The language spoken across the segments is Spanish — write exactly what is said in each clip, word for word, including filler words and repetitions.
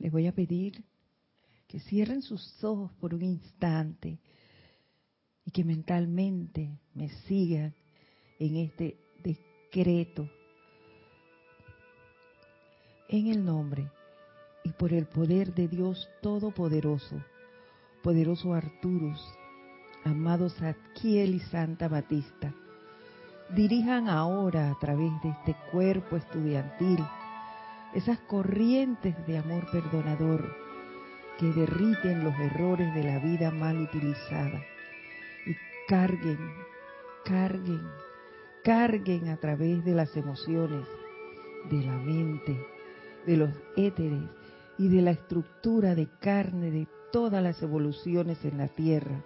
les voy a pedir que cierren sus ojos por un instante y que mentalmente me sigan en este decreto. En el nombre y por el poder de Dios Todopoderoso, poderoso Arturos, amados Adquiel y Santa Batista, dirijan ahora a través de este cuerpo estudiantil esas corrientes de amor perdonador que derriten los errores de la vida mal utilizada y carguen, carguen, carguen a través de las emociones, de la mente, de los éteres y de la estructura de carne de todas las evoluciones en la Tierra,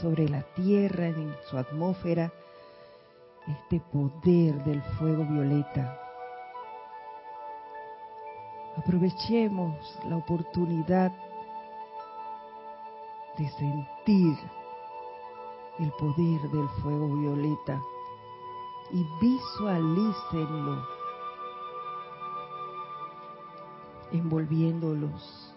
sobre la Tierra, en su atmósfera, este poder del fuego violeta. Aprovechemos la oportunidad de sentir el poder del fuego violeta y visualícenlo envolviéndolos.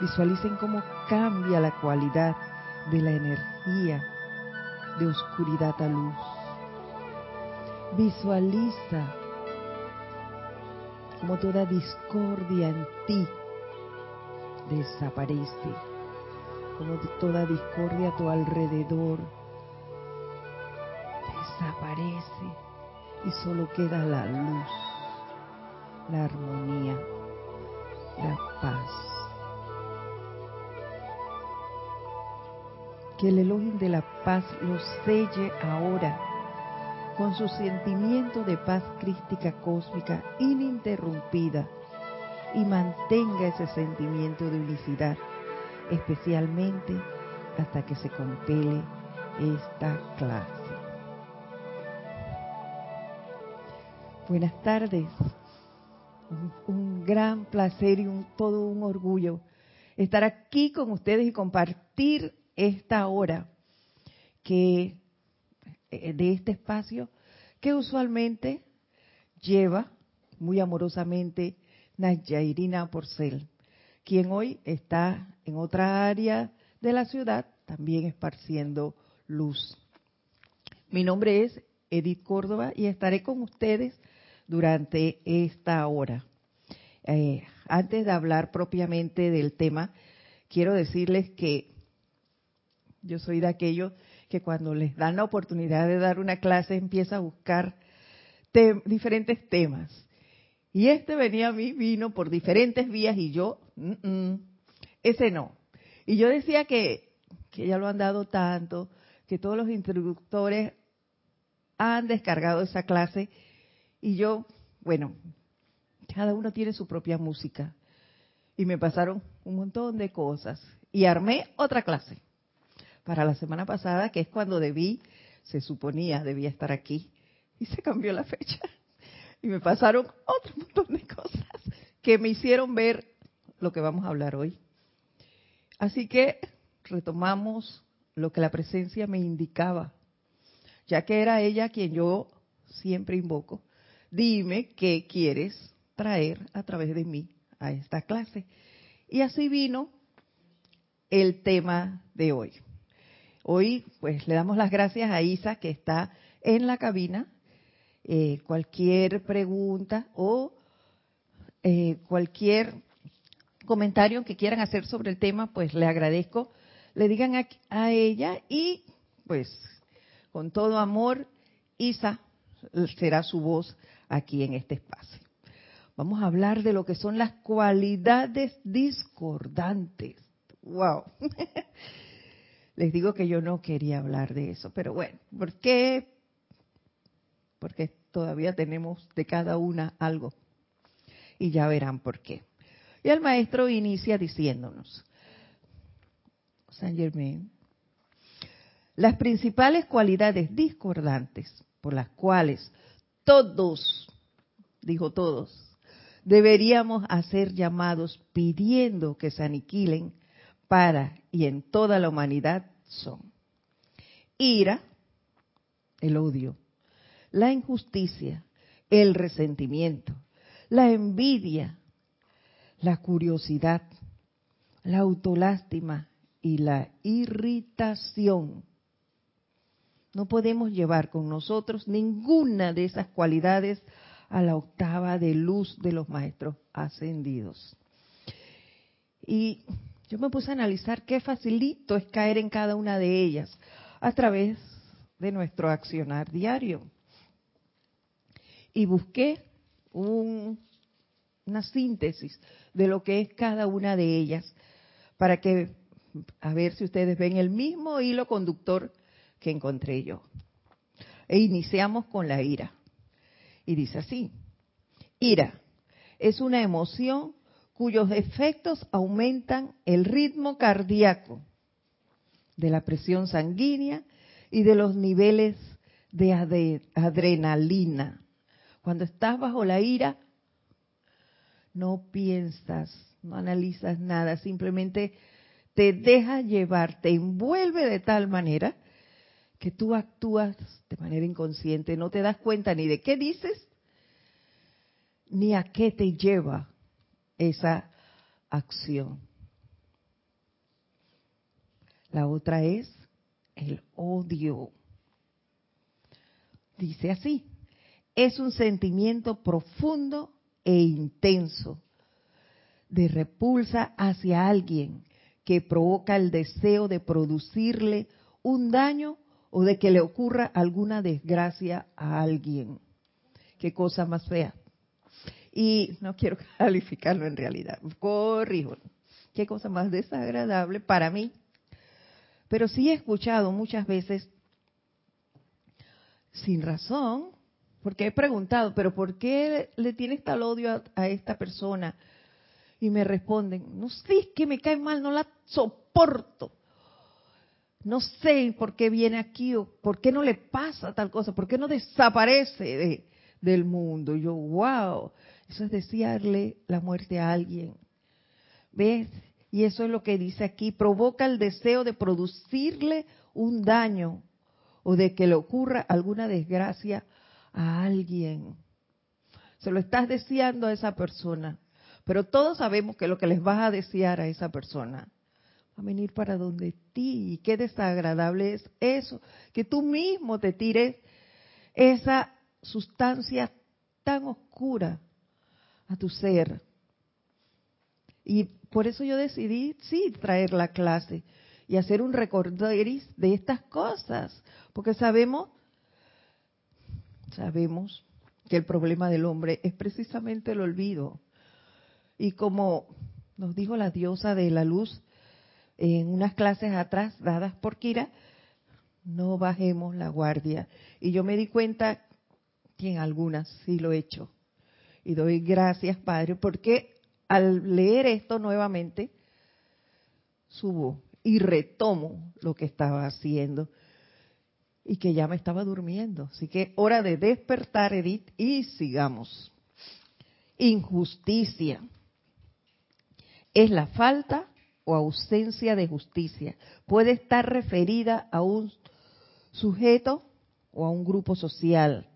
Visualicen cómo cambia la cualidad de la energía de oscuridad a luz. Visualiza cómo toda discordia en ti desaparece, como toda discordia a tu alrededor desaparece y solo queda la luz, la armonía, la paz. Que el Elohim de la paz los selle ahora con su sentimiento de paz crística cósmica ininterrumpida y mantenga ese sentimiento de unicidad, especialmente hasta que se compele esta clase. Buenas tardes. Un, un gran placer y un, todo un orgullo estar aquí con ustedes y compartir esta hora que de este espacio que usualmente lleva muy amorosamente Najairina Porcel, quien hoy está en otra área de la ciudad también esparciendo luz. Mi nombre es Edith Córdoba y estaré con ustedes durante esta hora. Eh, antes de hablar propiamente del tema, quiero decirles que yo soy de aquellos que cuando les dan la oportunidad de dar una clase empieza a buscar te- diferentes temas. Y este venía a mí, vino por diferentes vías y yo, ese no. Y yo decía que, que ya lo han dado tanto, que todos los instructores han descargado esa clase. Y yo, bueno, cada uno tiene su propia música. Y me pasaron un montón de cosas. Y armé otra clase para la semana pasada, que es cuando debí, se suponía, debía estar aquí, y se cambió la fecha, y me pasaron otro montón de cosas que me hicieron ver lo que vamos a hablar hoy. Así que retomamos lo que la presencia me indicaba, ya que era ella quien yo siempre invoco. Dime qué quieres traer a través de mí a esta clase. Y así vino el tema de hoy. Hoy, pues, le damos las gracias a Isa, que está en la cabina. Eh, cualquier pregunta o eh, cualquier comentario que quieran hacer sobre el tema, pues, le agradezco. Le digan a, a ella y, pues, con todo amor, Isa será su voz aquí en este espacio. Vamos a hablar de lo que son las cualidades discordantes. ¡Wow! Les digo que yo no quería hablar de eso, pero bueno, ¿por qué? Porque todavía tenemos de cada una algo y ya verán por qué. Y el maestro inicia diciéndonos, San Germán, las principales cualidades discordantes por las cuales todos, dijo todos, deberíamos hacer llamados pidiendo que se aniquilen para y en toda la humanidad son ira, el odio, la injusticia, el resentimiento, la envidia, la curiosidad, la autolástima y la irritación. No podemos llevar con nosotros ninguna de esas cualidades a la octava de luz de los maestros ascendidos. Y yo me puse a analizar qué facilito es caer en cada una de ellas a través de nuestro accionar diario. Y busqué un, una síntesis de lo que es cada una de ellas para que, a ver si ustedes ven el mismo hilo conductor que encontré yo. E iniciamos con la ira. Y dice así: ira es una emoción cuyos efectos aumentan el ritmo cardíaco, de la presión sanguínea y de los niveles de ad- adrenalina. Cuando estás bajo la ira, no piensas, no analizas nada, simplemente te dejas llevar, te envuelve de tal manera que tú actúas de manera inconsciente, no te das cuenta ni de qué dices, ni a qué te lleva esa acción. La otra es el odio. Dice así: es un sentimiento profundo e intenso de repulsa hacia alguien que provoca el deseo de producirle un daño o de que le ocurra alguna desgracia a alguien. Qué cosa más fea. Y no quiero calificarlo en realidad, corrijo. Qué cosa más desagradable para mí. Pero sí he escuchado muchas veces, sin razón, porque he preguntado, ¿pero por qué le tienes tal odio a, a esta persona? Y me responden, no sé, es que me cae mal, no la soporto. No sé por qué viene aquí o por qué no le pasa tal cosa, por qué no desaparece de, del mundo. Yo, wow, eso es desearle la muerte a alguien. ¿Ves? Y eso es lo que dice aquí, provoca el deseo de producirle un daño o de que le ocurra alguna desgracia a alguien. Se lo estás deseando a esa persona, pero todos sabemos que lo que les vas a desear a esa persona a venir para donde ti, y qué desagradable es eso, que tú mismo te tires esa sustancia tan oscura a tu ser. Y por eso yo decidí, sí, traer la clase y hacer un recorderis de estas cosas, porque sabemos, sabemos que el problema del hombre es precisamente el olvido. Y como nos dijo la diosa de la luz, en unas clases atrás dadas por Kira, no bajemos la guardia. Y yo me di cuenta que en algunas sí lo he hecho. Y doy gracias, Padre, porque al leer esto nuevamente, subo y retomo lo que estaba haciendo y que ya me estaba durmiendo. Así que hora de despertar, Edith, y sigamos. Injusticia es la falta o ausencia de justicia. Puede estar referida a un sujeto o a un grupo social.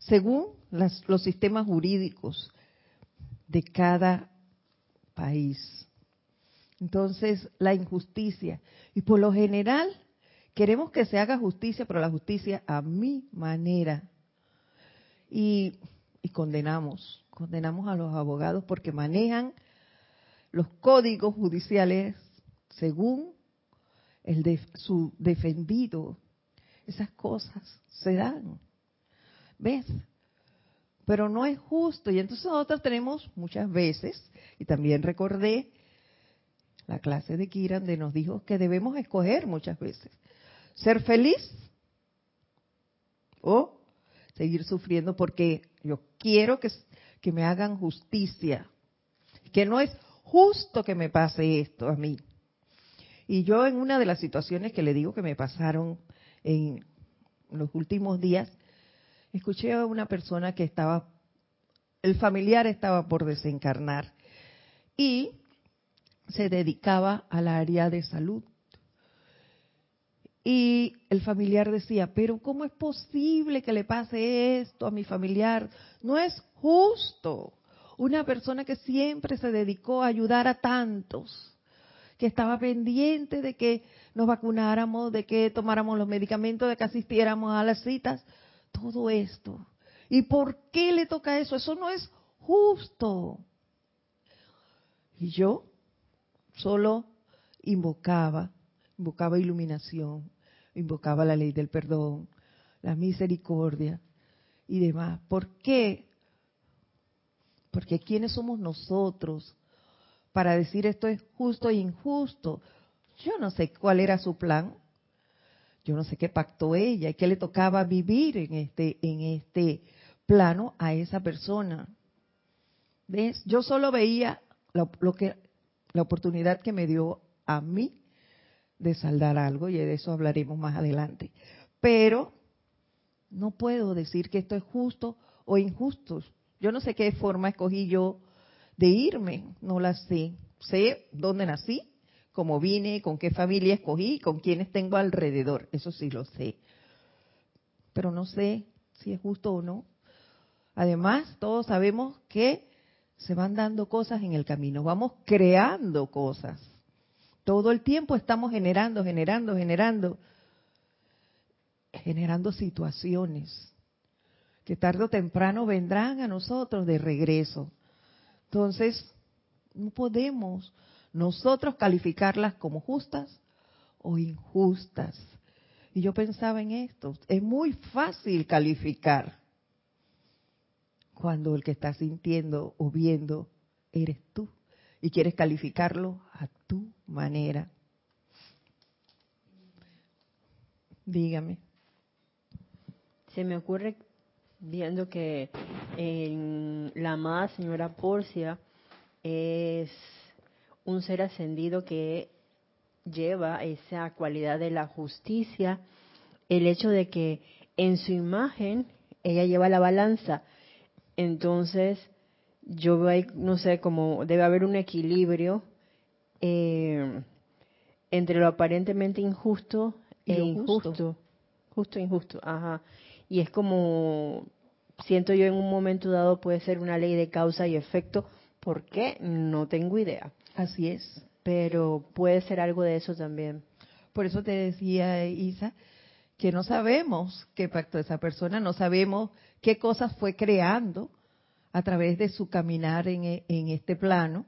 Según las, los sistemas jurídicos de cada país. Entonces, la injusticia. Y por lo general, queremos que se haga justicia, pero la justicia a mi manera. Y, y condenamos, condenamos a los abogados porque manejan los códigos judiciales según el de su defendido. Esas cosas se dan, ¿ves? Pero no es justo. Y entonces nosotros tenemos muchas veces, y también recordé la clase de Kiran, donde nos dijo que debemos escoger muchas veces ser feliz o seguir sufriendo porque yo quiero que, que me hagan justicia, que no es justo que me pase esto a mí. Y yo, en una de las situaciones que le digo que me pasaron en los últimos días, escuché a una persona que estaba, el familiar estaba por desencarnar y se dedicaba al área de salud. Y el familiar decía, pero ¿cómo es posible que le pase esto a mi familiar? No es justo. Una persona que siempre se dedicó a ayudar a tantos, que estaba pendiente de que nos vacunáramos, de que tomáramos los medicamentos, de que asistiéramos a las citas, todo esto. ¿Y por qué le toca eso? Eso no es justo. Y yo solo invocaba, invocaba iluminación, invocaba la ley del perdón, la misericordia y demás. ¿Por qué? Porque ¿quiénes somos nosotros para decir esto es justo e injusto? Yo no sé cuál era su plan, yo no sé qué pactó ella y qué le tocaba vivir en este, en este plano a esa persona. ¿Ves? Yo solo veía lo, lo que, la oportunidad que me dio a mí de saldar algo, y de eso hablaremos más adelante. Pero no puedo decir que esto es justo o injusto. Yo no sé qué forma escogí yo de irme, no la sé. Sé dónde nací, cómo vine, con qué familia escogí, con quiénes tengo alrededor, eso sí lo sé. Pero no sé si es justo o no. Además, todos sabemos que se van dando cosas en el camino, vamos creando cosas. Todo el tiempo estamos generando, generando, generando, generando situaciones que tarde o temprano vendrán a nosotros de regreso. Entonces, no podemos nosotros calificarlas como justas o injustas. Y yo pensaba en esto, es muy fácil calificar cuando el que está sintiendo o viendo eres tú y quieres calificarlo a tu manera. Dígame. Se me ocurre, viendo que en la amada señora Porcia es un ser ascendido que lleva esa cualidad de la justicia, el hecho de que en su imagen ella lleva la balanza. Entonces, yo veo, no sé, como debe haber un equilibrio eh, entre lo aparentemente injusto y e injusto. Justo. Justo e injusto, ajá. Y es como, siento yo en un momento dado puede ser una ley de causa y efecto, ¿por qué? No tengo idea. Así es. Pero puede ser algo de eso también. Por eso te decía, Isa, que no sabemos qué pactó esa persona, no sabemos qué cosas fue creando a través de su caminar en, en este plano,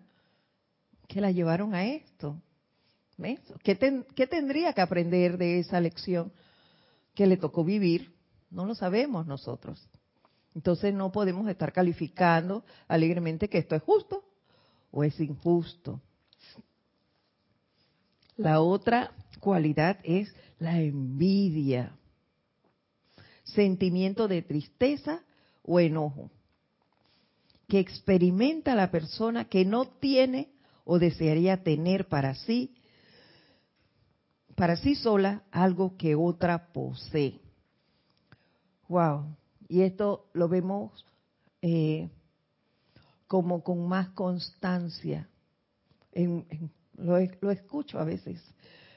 que la llevaron a esto. ¿Ves? ¿Qué, ten, ¿Qué tendría que aprender de esa lección que le tocó vivir? No lo sabemos nosotros. Entonces no podemos estar calificando alegremente que esto es justo o es injusto. La otra cualidad es la envidia, sentimiento de tristeza o enojo que experimenta la persona que no tiene o desearía tener para sí, para sí sola, algo que otra posee. Wow, y esto lo vemos eh, como con más constancia. En, en, lo, lo escucho a veces,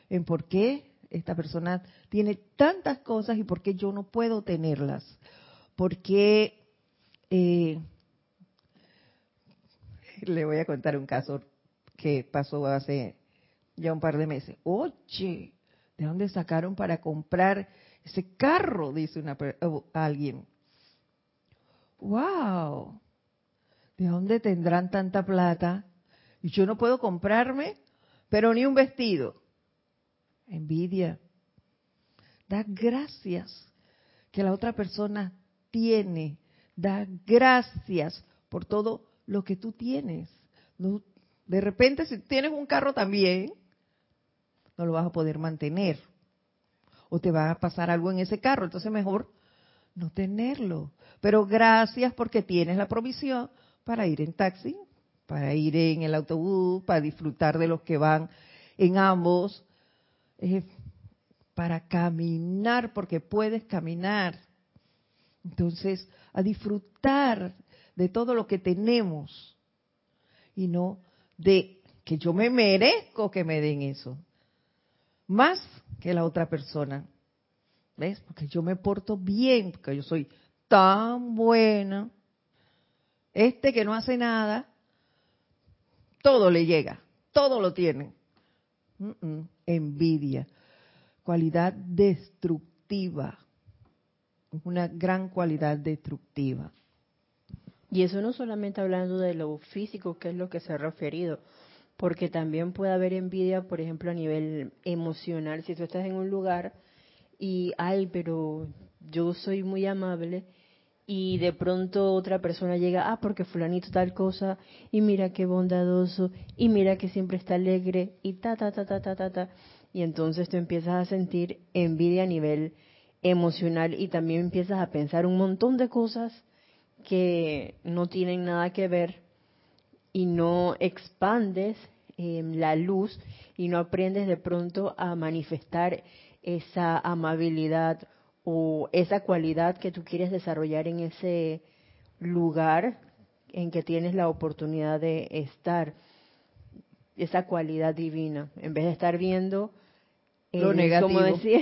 en por qué esta persona tiene tantas cosas y por qué yo no puedo tenerlas. Por qué... Eh, le voy a contar un caso que pasó hace ya un par de meses. Oye, ¿de dónde sacaron para comprar ese carro?, dice una oh, alguien. ¡Wow! ¿De dónde tendrán tanta plata? Y yo no puedo comprarme, pero ni un vestido. Envidia. Da gracias que la otra persona tiene. Da gracias por todo lo que tú tienes. No, de repente, si tienes un carro también, no lo vas a poder mantener. O te va a pasar algo en ese carro, entonces mejor no tenerlo. Pero gracias porque tienes la provisión para ir en taxi, para ir en el autobús, para disfrutar de los que van en ambos, eh, para caminar porque puedes caminar. Entonces, a disfrutar de todo lo que tenemos y no de que yo me merezco que me den eso. Más que la otra persona. ¿Ves? Porque yo me porto bien, porque yo soy tan buena. Este que no hace nada, todo le llega, todo lo tiene. Uh-uh. Envidia, cualidad destructiva, una gran cualidad destructiva. Y eso no solamente hablando de lo físico, que es lo que se ha referido, porque también puede haber envidia, por ejemplo, a nivel emocional. Si tú estás en un lugar y, ay, pero yo soy muy amable, y de pronto otra persona llega, ah, porque fulanito tal cosa, y mira qué bondadoso, y mira que siempre está alegre, y ta, ta, ta, ta, ta, ta, ta. Y entonces tú empiezas a sentir envidia a nivel emocional y también empiezas a pensar un montón de cosas que no tienen nada que ver y no expandes eh, la luz y no aprendes de pronto a manifestar esa amabilidad o esa cualidad que tú quieres desarrollar en ese lugar en que tienes la oportunidad de estar, esa cualidad divina, en vez de estar viendo eh, lo negativo. Como decía,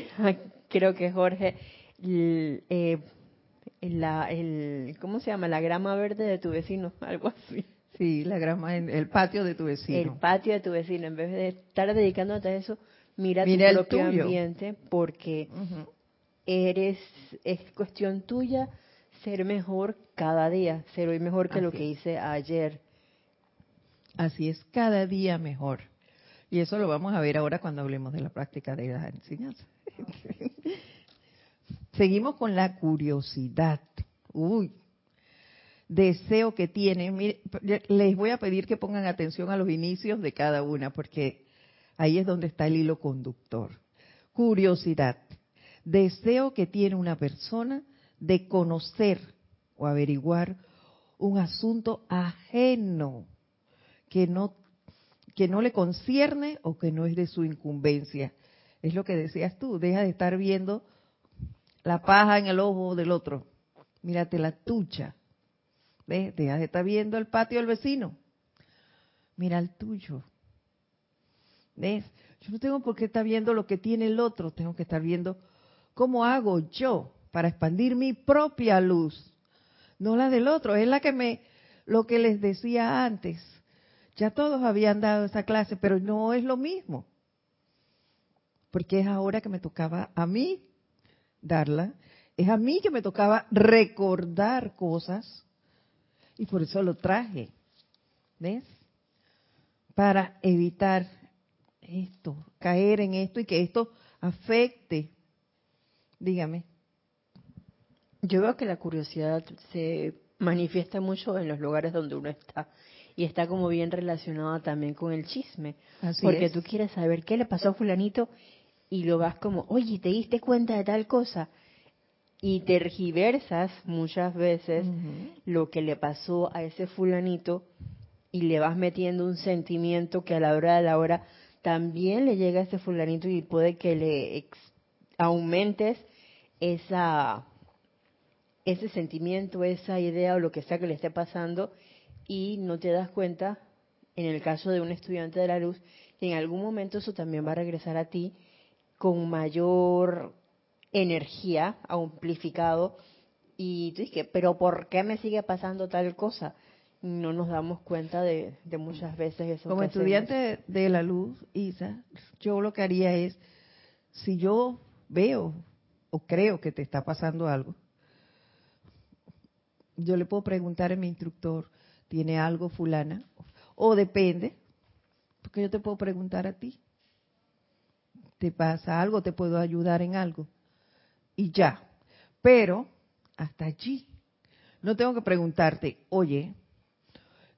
creo que Jorge, el, eh, la, el, ¿cómo se llama? La grama verde de tu vecino, algo así. Sí, la grama, el patio de tu vecino. El patio de tu vecino, en vez de estar dedicándote a eso, mira, mira tu propio ambiente, porque... Uh-huh. Eres, es cuestión tuya ser mejor cada día, ser hoy mejor que lo que hice ayer. Así es, cada día mejor. Y eso lo vamos a ver ahora cuando hablemos de la práctica de las enseñanzas. Seguimos con la curiosidad. Uy, deseo que tienen. Mire, les voy a pedir que pongan atención a los inicios de cada una, porque ahí es donde está el hilo conductor. Curiosidad. Deseo que tiene una persona de conocer o averiguar un asunto ajeno que no, que no le concierne o que no es de su incumbencia. Es lo que decías tú, deja de estar viendo la paja en el ojo del otro. Mírate la tucha. ¿Ves? Deja de estar viendo el patio del vecino. Mira el tuyo. ¿Ves? Yo no tengo por qué estar viendo lo que tiene el otro, tengo que estar viendo... ¿Cómo hago yo para expandir mi propia luz? No la del otro, es la que me, lo que les decía antes. Ya todos habían dado esa clase, pero no es lo mismo. Porque es ahora que me tocaba a mí darla, es a mí que me tocaba recordar cosas, y por eso lo traje, ¿ves? Para evitar esto, caer en esto y que esto afecte. Dígame. Yo veo que la curiosidad se manifiesta mucho en los lugares donde uno está y está como bien relacionada también con el chisme. Así porque es. Tú quieres saber qué le pasó a fulanito y lo vas como, oye, ¿te diste cuenta de tal cosa? Y tergiversas muchas veces uh-huh. lo que le pasó a ese fulanito y le vas metiendo un sentimiento que a la hora de la hora también le llega a ese fulanito y puede que le ex- aumentes esa ese sentimiento, esa idea o lo que sea que le esté pasando y no te das cuenta, en el caso de un estudiante de la luz, que en algún momento eso también va a regresar a ti con mayor energía, amplificado, y tú dices, pero ¿por qué me sigue pasando tal cosa? No nos damos cuenta de, de muchas veces eso. Como estudiante de la luz, Isa, yo lo que haría es, si yo veo o creo que te está pasando algo, yo le puedo preguntar a mi instructor, ¿tiene algo fulana? O depende, porque yo te puedo preguntar a ti, ¿te pasa algo? ¿Te puedo ayudar en algo? Y ya, pero hasta allí. No tengo que preguntarte, oye,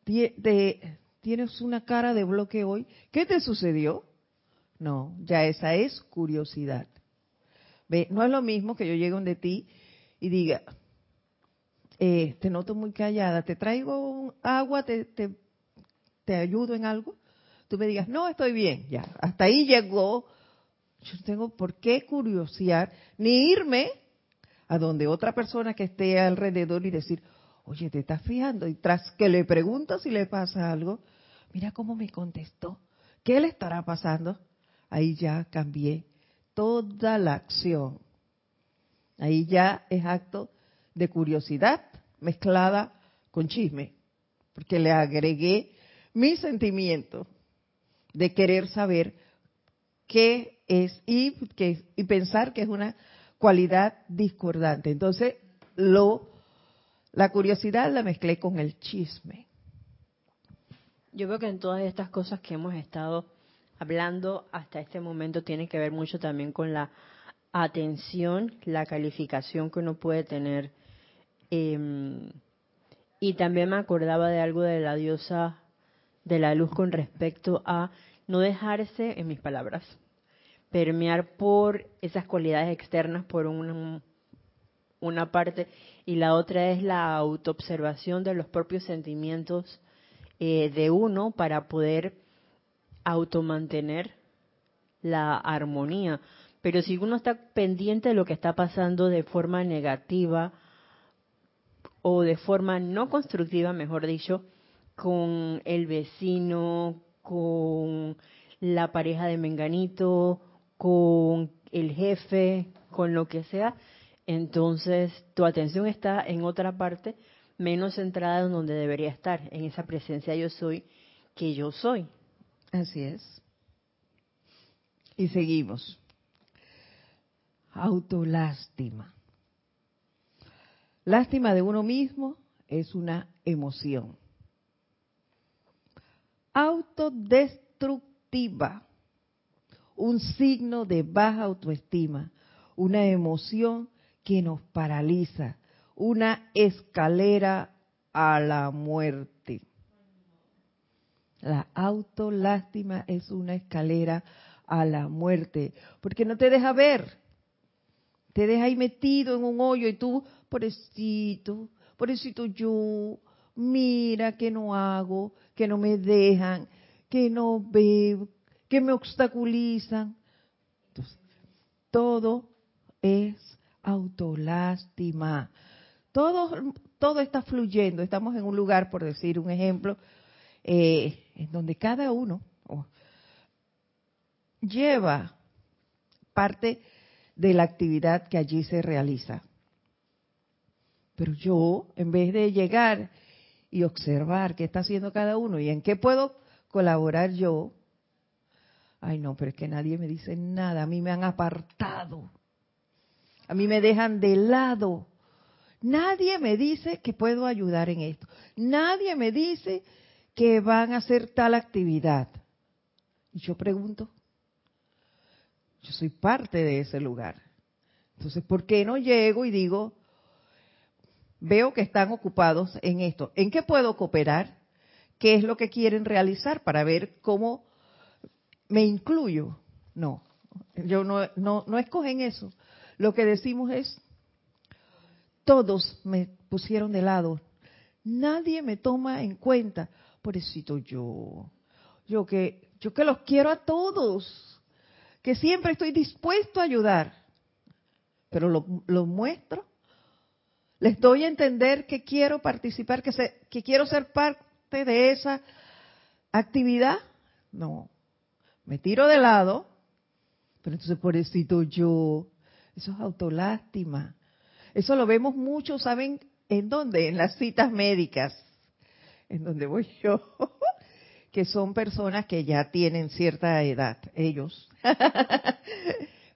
¿tienes una cara de bloque hoy? ¿Qué te sucedió? No, ya esa es curiosidad. ¿Ve? No es lo mismo que yo llegue donde ti y diga, eh, te noto muy callada, te traigo un agua, te, te, te ayudo en algo. Tú me digas, no, estoy bien, ya, hasta ahí llegó. Yo no tengo por qué curiosear, ni irme a donde otra persona que esté alrededor y decir, oye, te estás fijando, y tras que le pregunto si le pasa algo, mira cómo me contestó, ¿qué le estará pasando? Ahí ya cambié toda la acción. Ahí ya es acto de curiosidad mezclada con chisme, porque le agregué mi sentimiento de querer saber qué es y, que, y pensar que es una cualidad discordante. Entonces, lo la curiosidad la mezclé con el chisme. Yo creo que en todas estas cosas que hemos estado hablando hasta este momento tiene que ver mucho también con la atención, la calificación que uno puede tener. Eh, y también me acordaba de algo de la diosa de la luz con respecto a no dejarse, en mis palabras, permear por esas cualidades externas, por una, una parte, y la otra es la autoobservación de los propios sentimientos eh, de uno para poder automantener la armonía. Pero si uno está pendiente de lo que está pasando de forma negativa o de forma no constructiva, mejor dicho, con el vecino, con la pareja de menganito, con el jefe, con lo que sea, entonces tu atención está en otra parte menos centrada en donde debería estar, en esa presencia yo soy, que yo soy. Así es. Y seguimos. Autolástima. Lástima de uno mismo es una emoción autodestructiva, un signo de baja autoestima, una emoción que nos paraliza, una escalera a la muerte. La autolástima es una escalera a la muerte, porque no te deja ver, te deja ahí metido en un hoyo y tú, pobrecito, pobrecito yo, mira que no hago, que no me dejan, que no veo, que me obstaculizan. Entonces, todo es autolástima. Todo, todo está fluyendo. Estamos en un lugar, por decir un ejemplo, eh, en donde cada uno oh, lleva parte de la actividad que allí se realiza. Pero yo, en vez de llegar y observar qué está haciendo cada uno y en qué puedo colaborar yo. Ay, no, pero es que nadie me dice nada. A mí me han apartado. A mí me dejan de lado. Nadie me dice que puedo ayudar en esto. Nadie me dice que van a hacer tal actividad. Y yo pregunto. Yo soy parte de ese lugar. Entonces, ¿por qué no llego y digo... Veo que están ocupados en esto. ¿En qué puedo cooperar? ¿Qué es lo que quieren realizar para ver cómo me incluyo? No, yo no, no, no escogen eso. Lo que decimos es, todos me pusieron de lado. Nadie me toma en cuenta. Pobrecito yo, yo que, yo que los quiero a todos, que siempre estoy dispuesto a ayudar. Pero lo, lo muestro. Les doy a entender que quiero participar, que, se, que quiero ser parte de esa actividad. No, me tiro de lado, pero entonces pobrecito yo. Eso es autolástima. Eso lo vemos mucho, ¿saben en dónde? En las citas médicas, en donde voy yo, que son personas que ya tienen cierta edad, ellos.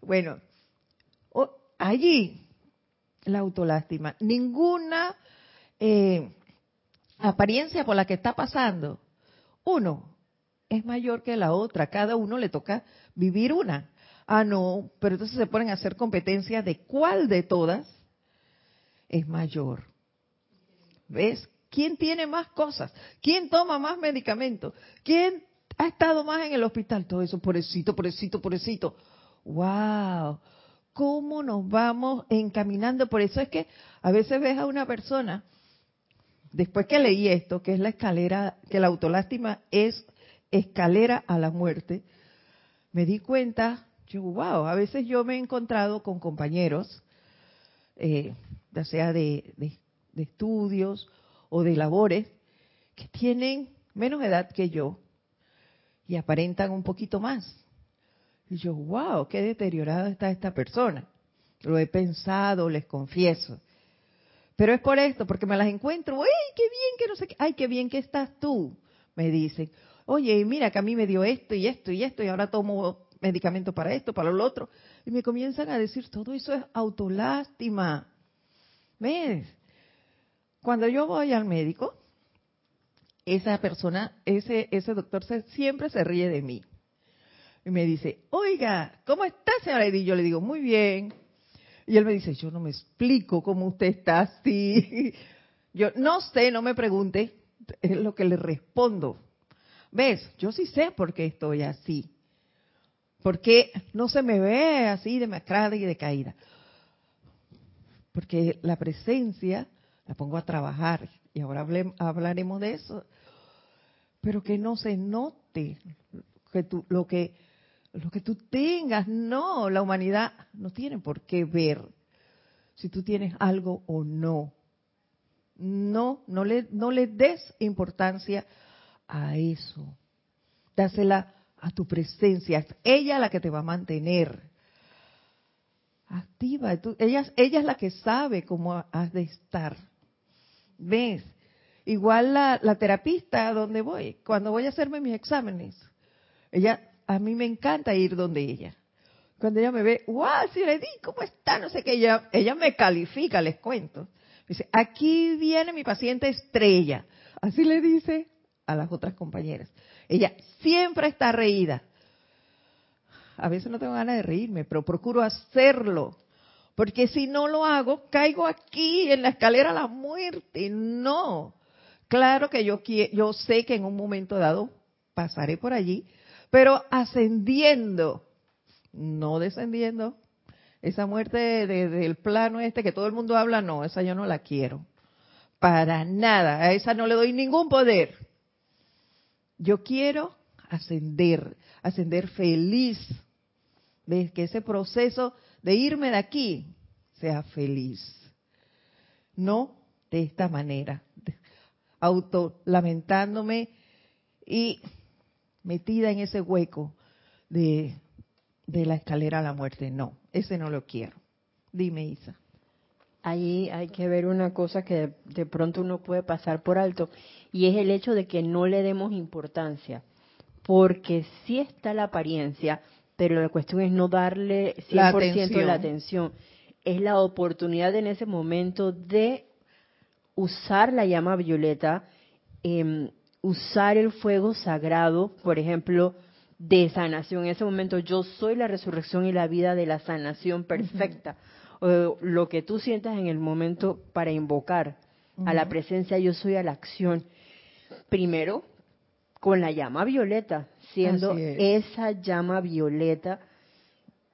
Bueno, oh, allí... la autolástima. Ninguna eh, apariencia por la que está pasando. Uno es mayor que la otra. Cada uno le toca vivir una. Ah, no, pero entonces se ponen a hacer competencia de cuál de todas es mayor. ¿Ves? ¿Quién tiene más cosas? ¿Quién toma más medicamentos? ¿Quién ha estado más en el hospital? Todo eso, pobrecito, pobrecito, pobrecito. ¡Wow! Cómo nos vamos encaminando. Por eso es que a veces ves a una persona, después que leí esto, que es la escalera, que la autolástima es escalera a la muerte, me di cuenta, yo, wow, a veces yo me he encontrado con compañeros, eh, ya sea de, de, de estudios o de labores, que tienen menos edad que yo y aparentan un poquito más. Y yo, wow, qué deteriorada está esta persona. Lo he pensado, les confieso. Pero es por esto, porque me las encuentro. ¡Ay, qué bien que no sé qué! ¡Ay, qué bien que estás tú! Me dicen, oye, mira que a mí me dio esto y esto y esto, y ahora tomo medicamento para esto, para lo otro. Y me comienzan a decir, todo eso es autolástima. ¿Ves? Cuando yo voy al médico, esa persona, ese ese doctor se, siempre se ríe de mí. Y me dice, oiga, ¿cómo está, señora Edith? Y yo le digo, muy bien. Y él me dice, yo no me explico cómo usted está así. Yo, no sé, no me pregunte. Es lo que le respondo. ¿Ves? Yo sí sé por qué estoy así. Porque no se me ve así demacrada y decaída. Porque la presencia la pongo a trabajar. Y ahora hablé, hablaremos de eso. Pero que no se note que tú, lo que lo que tú tengas. No, la humanidad no tiene por qué ver si tú tienes algo o no. No, no le, no le des importancia a eso. Dásela a tu presencia. Es ella la que te va a mantener activa. Tú, ella, ella es la que sabe cómo has de estar. ¿Ves? Igual la, la terapista a donde voy, cuando voy a hacerme mis exámenes, ella, a mí me encanta ir donde ella. Cuando ella me ve, ¡guau, si le di, cómo está! No sé qué, ella, ella me califica, les cuento. Dice, aquí viene mi paciente estrella. Así le dice a las otras compañeras. Ella siempre está reída. A veces no tengo ganas de reírme, pero procuro hacerlo. Porque si no lo hago, caigo aquí en la escalera a la muerte. No. Claro que yo, yo sé que en un momento dado pasaré por allí, pero ascendiendo, no descendiendo. Esa muerte de, de, del plano este que todo el mundo habla, no, esa yo no la quiero. Para nada, a esa no le doy ningún poder. Yo quiero ascender, ascender feliz. ¿Ves? Que ese proceso de irme de aquí sea feliz. No de esta manera, autolamentándome y metida en ese hueco de, de la escalera a la muerte, no. Ese no lo quiero. Dime, Isa. Ahí hay que ver una cosa que de pronto uno puede pasar por alto, y es el hecho de que no le demos importancia, porque sí está la apariencia, pero la cuestión es no darle cien por ciento la atención. La atención. Es la oportunidad en ese momento de usar la llama violeta, eh, usar el fuego sagrado, por ejemplo, de sanación. En ese momento yo soy la resurrección y la vida de la sanación perfecta. Uh-huh. Lo que tú sientas en el momento para invocar uh-huh. a la presencia, yo soy a la acción. Primero, con la llama violeta, siendo es. esa llama violeta,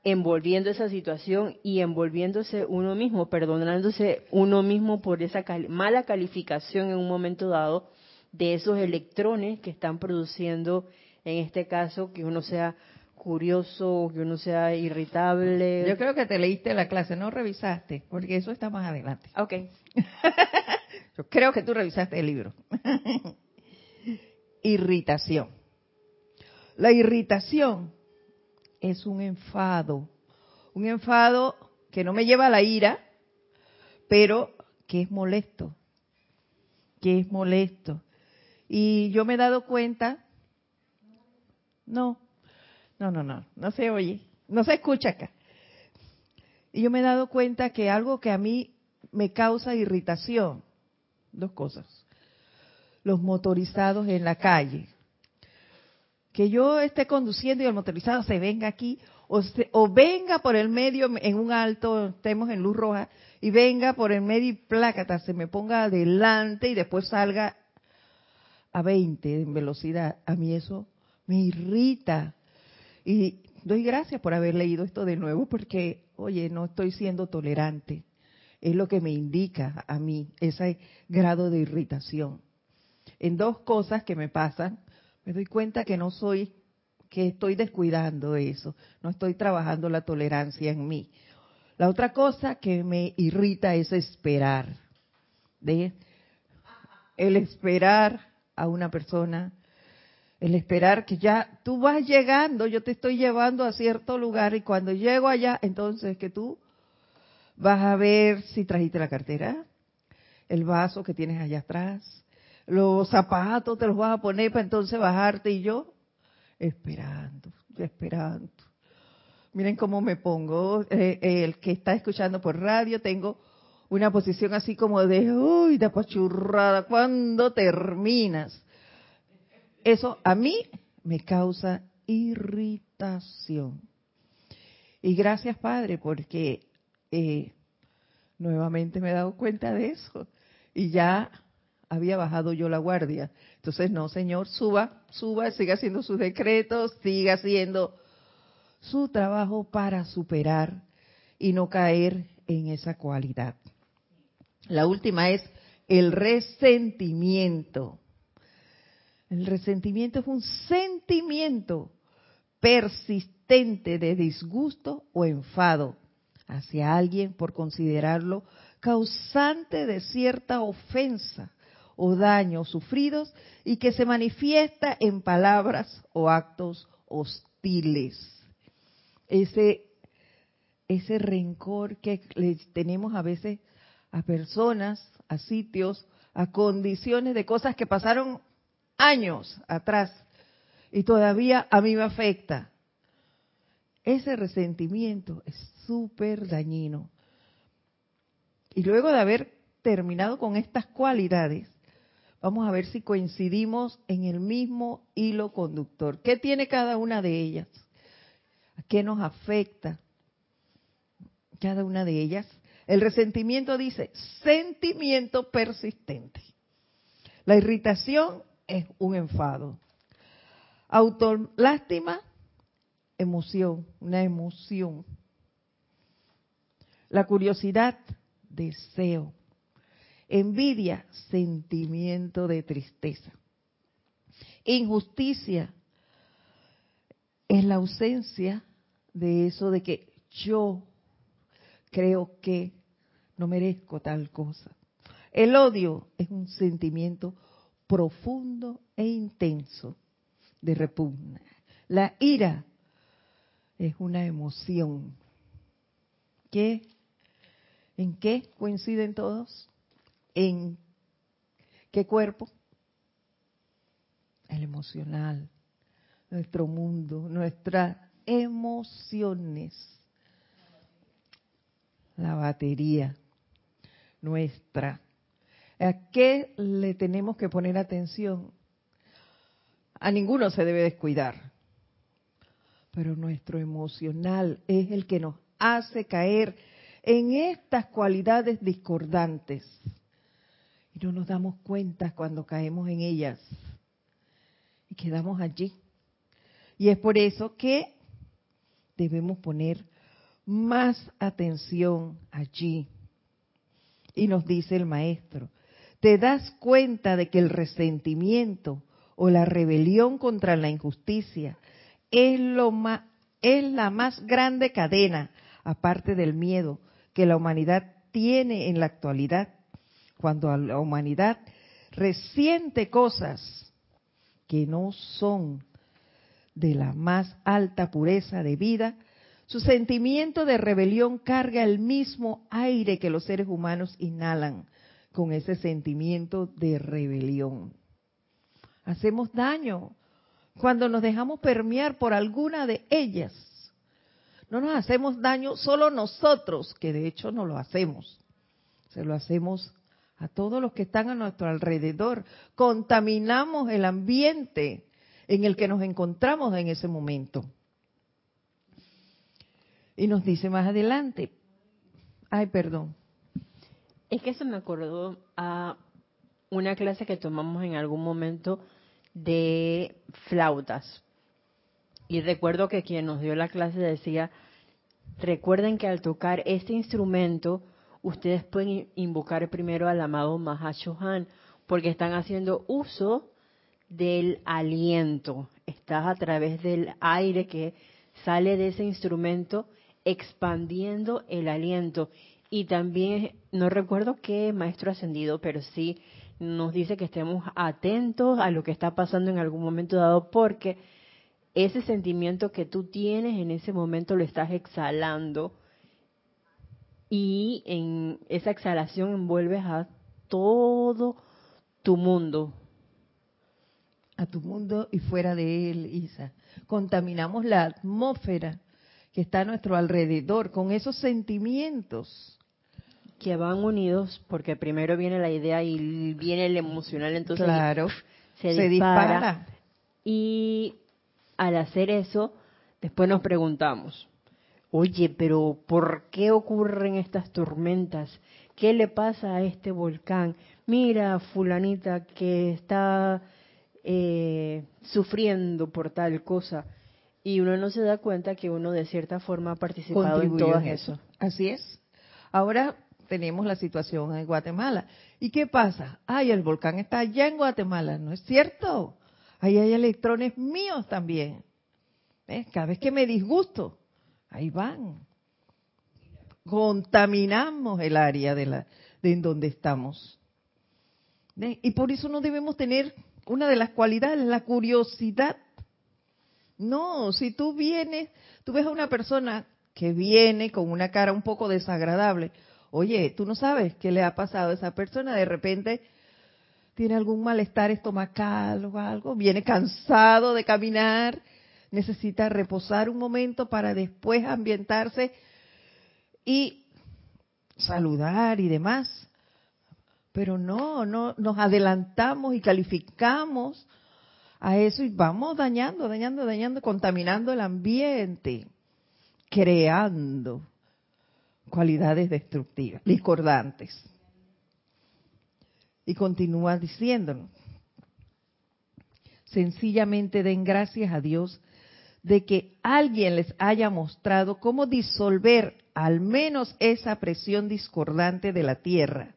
envolviendo esa situación y envolviéndose uno mismo, perdonándose uno mismo por esa cal- mala calificación en un momento dado de esos electrones que están produciendo. En este caso, que uno sea curioso, que uno sea irritable. Yo creo que te leíste la clase, no revisaste, porque eso está más adelante. Ok. Yo creo que tú revisaste el libro. Irritación. La irritación es un enfado. Un enfado que no me lleva a la ira, pero que es molesto. Que es molesto. Y yo me he dado cuenta... No, no, no, no, no se oye, no se escucha acá. Y yo me he dado cuenta que algo que a mí me causa irritación, dos cosas, los motorizados en la calle. Que yo esté conduciendo y el motorizado se venga aquí, o, se, o venga por el medio en un alto, estemos en luz roja, y venga por el medio y plácata, se me ponga adelante y después salga a veinte en velocidad. A mí eso... me irrita. Y doy gracias por haber leído esto de nuevo porque, oye, no estoy siendo tolerante. Es lo que me indica a mí ese grado de irritación. En dos cosas que me pasan, me doy cuenta que no soy, que estoy descuidando eso. No estoy trabajando la tolerancia en mí. La otra cosa que me irrita es esperar. ¿Ves? El esperar a una persona... El esperar que ya tú vas llegando, yo te estoy llevando a cierto lugar y cuando llego allá, entonces que tú vas a ver si trajiste la cartera, el vaso que tienes allá atrás, los zapatos te los vas a poner para entonces bajarte y yo esperando, esperando. Miren cómo me pongo, eh, eh, el que está escuchando por radio, tengo una posición así como de, uy, de apachurrada, ¿cuándo terminas? Eso a mí me causa irritación. Y gracias, Padre, porque eh, nuevamente me he dado cuenta de eso. Y ya había bajado yo la guardia. Entonces, no, Señor, suba, suba, siga haciendo sus decretos, siga haciendo su trabajo para superar y no caer en esa cualidad. La última es el resentimiento. El resentimiento es un sentimiento persistente de disgusto o enfado hacia alguien por considerarlo causante de cierta ofensa o daño sufridos y que se manifiesta en palabras o actos hostiles. Ese, ese rencor que le tenemos a veces a personas, a sitios, a condiciones de cosas que pasaron años atrás y todavía a mí me afecta. Ese resentimiento es súper dañino. Y luego de haber terminado con estas cualidades, vamos a ver si coincidimos en el mismo hilo conductor. ¿Qué tiene cada una de ellas? ¿A qué nos afecta cada una de ellas? El resentimiento dice sentimiento persistente. La irritación es un enfado. Autolástima, emoción, una emoción. La curiosidad, deseo. Envidia, sentimiento de tristeza. Injusticia, es la ausencia de eso de que yo creo que no merezco tal cosa. El odio es un sentimiento profundo e intenso de repugna. La ira es una emoción. ¿Qué? ¿En qué coinciden todos? ¿En qué cuerpo? El emocional, nuestro mundo, nuestras emociones, la batería nuestra. ¿A qué le tenemos que poner atención? A ninguno se debe descuidar. Pero nuestro emocional es el que nos hace caer en estas cualidades discordantes. Y no nos damos cuenta cuando caemos en ellas. Y quedamos allí. Y es por eso que debemos poner más atención allí. Y nos dice el maestro, te das cuenta de que el resentimiento o la rebelión contra la injusticia es, lo más, es la más grande cadena, aparte del miedo, que la humanidad tiene en la actualidad, cuando la humanidad resiente cosas que no son de la más alta pureza de vida. Su sentimiento de rebelión carga el mismo aire que los seres humanos inhalan con ese sentimiento de rebelión. Hacemos daño cuando nos dejamos permear por alguna de ellas. No nos hacemos daño solo nosotros, que de hecho no lo hacemos. Se lo hacemos a todos los que están a nuestro alrededor. Contaminamos el ambiente en el que nos encontramos en ese momento. Y nos dice más adelante. Ay, perdón. Es que eso me acordó a una clase que tomamos en algún momento de flautas. Y recuerdo que quien nos dio la clase decía, recuerden que al tocar este instrumento, ustedes pueden invocar primero al amado Mahashohan, porque están haciendo uso del aliento. Estás a través del aire que sale de ese instrumento expandiendo el aliento. Y también, no recuerdo qué maestro ascendido, pero sí nos dice que estemos atentos a lo que está pasando en algún momento dado, porque ese sentimiento que tú tienes en ese momento lo estás exhalando, y en esa exhalación envuelves a todo tu mundo. A tu mundo y fuera de él, Isa. Contaminamos la atmósfera que está a nuestro alrededor con esos sentimientos. Que van unidos, porque primero viene la idea y viene el emocional, entonces claro, se, se dispara. dispara. Y al hacer eso, después nos preguntamos, oye, pero ¿por qué ocurren estas tormentas? ¿Qué le pasa a este volcán? Mira, fulanita que está eh, sufriendo por tal cosa. Y uno no se da cuenta que uno de cierta forma ha participado en todo eso. eso. Así es. Ahora tenemos la situación en Guatemala. ¿Y qué pasa? Ay, el volcán está allá en Guatemala, ¿no es cierto? Ahí hay electrones míos también. ¿Ves? Cada vez que me disgusto, ahí van. Contaminamos el área de la de en donde estamos. ¿Ves? Y por eso no debemos tener una de las cualidades, la curiosidad. No, si tú vienes, tú ves a una persona que viene con una cara un poco desagradable. Oye, tú no sabes qué le ha pasado a esa persona. De repente tiene algún malestar estomacal o algo, viene cansado de caminar, necesita reposar un momento para después ambientarse y saludar y demás. Pero no, no nos adelantamos y calificamos a eso y vamos dañando, dañando, dañando, contaminando el ambiente, creando cualidades destructivas, discordantes. Y continúa diciéndonos, sencillamente den gracias a Dios de que alguien les haya mostrado cómo disolver al menos esa presión discordante de la tierra.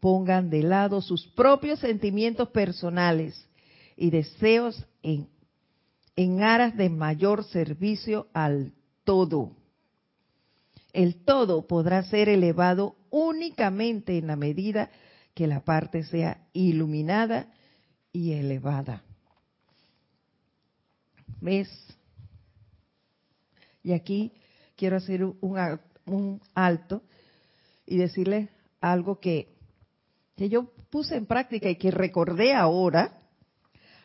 Pongan de lado sus propios sentimientos personales y deseos en, en aras de mayor servicio al todo. El todo podrá ser elevado únicamente en la medida que la parte sea iluminada y elevada. ¿Ves? Y aquí quiero hacer un, un alto y decirles algo que, que yo puse en práctica y que recordé ahora,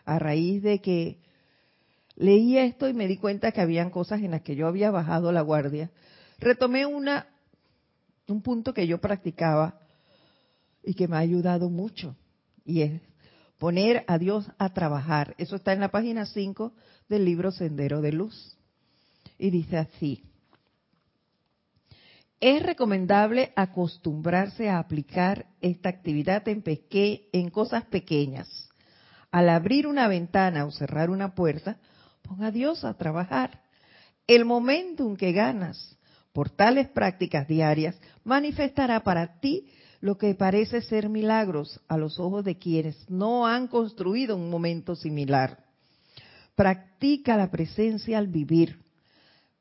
a raíz de que leí esto y me di cuenta que habían cosas en las que yo había bajado la guardia. Retomé una un punto que yo practicaba y que me ha ayudado mucho, y es poner a Dios a trabajar. Eso está en la página cinco del libro Sendero de Luz. Y dice así: es recomendable acostumbrarse a aplicar esta actividad en, peque, en cosas pequeñas. Al abrir una ventana o cerrar una puerta, ponga a Dios a trabajar. El momentum que ganas por tales prácticas diarias manifestará para ti lo que parece ser milagros a los ojos de quienes no han construido un momento similar. Practica la presencia al vivir,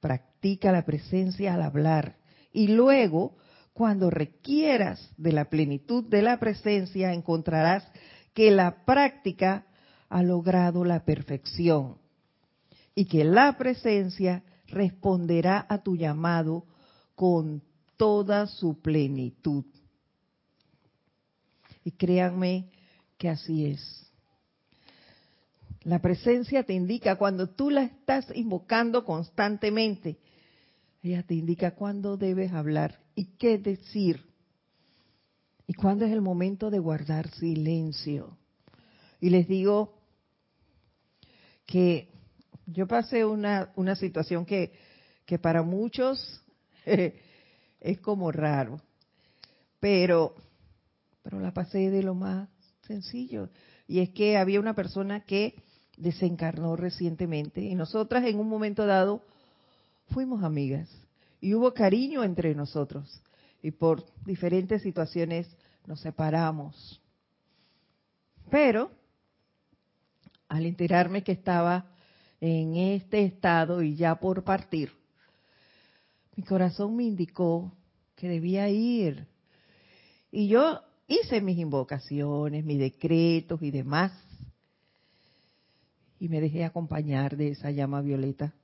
practica la presencia al hablar, y luego, cuando requieras de la plenitud de la presencia, encontrarás que la práctica ha logrado la perfección y que la presencia responderá a tu llamado con toda su plenitud. Y créanme que así es. La presencia te indica cuando tú la estás invocando constantemente. Ella te indica cuándo debes hablar y qué decir. ¿Y cuándo es el momento de guardar silencio? Y les digo que yo pasé una, una situación que, que para muchos es como raro, pero, pero la pasé de lo más sencillo. Y es que había una persona que desencarnó recientemente y nosotras en un momento dado fuimos amigas y hubo cariño entre nosotros. Y por diferentes situaciones nos separamos. Pero, al enterarme que estaba en este estado y ya por partir, mi corazón me indicó que debía ir. Y yo hice mis invocaciones, mis decretos y demás, y me dejé acompañar de esa llama violeta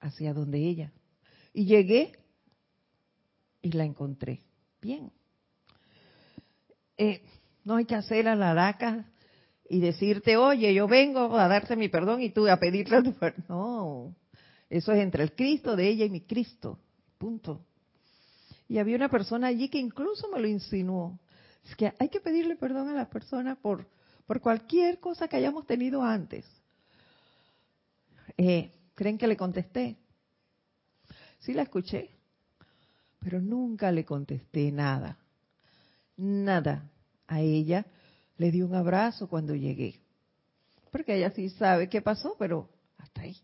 hacia donde ella. Y llegué y la encontré. Bien. Eh, no hay que hacer a la laca y decirte, oye, yo vengo a darte mi perdón y tú a pedirle tu perdón. No, eso es entre el Cristo de ella y mi Cristo. Punto. Y había una persona allí que incluso me lo insinuó. Es que hay que pedirle perdón a la persona por, por cualquier cosa que hayamos tenido antes. Eh, ¿Creen que le contesté? Sí la escuché, pero nunca le contesté nada. Nada. A ella le di un abrazo cuando llegué. Porque ella sí sabe qué pasó, pero hasta ahí.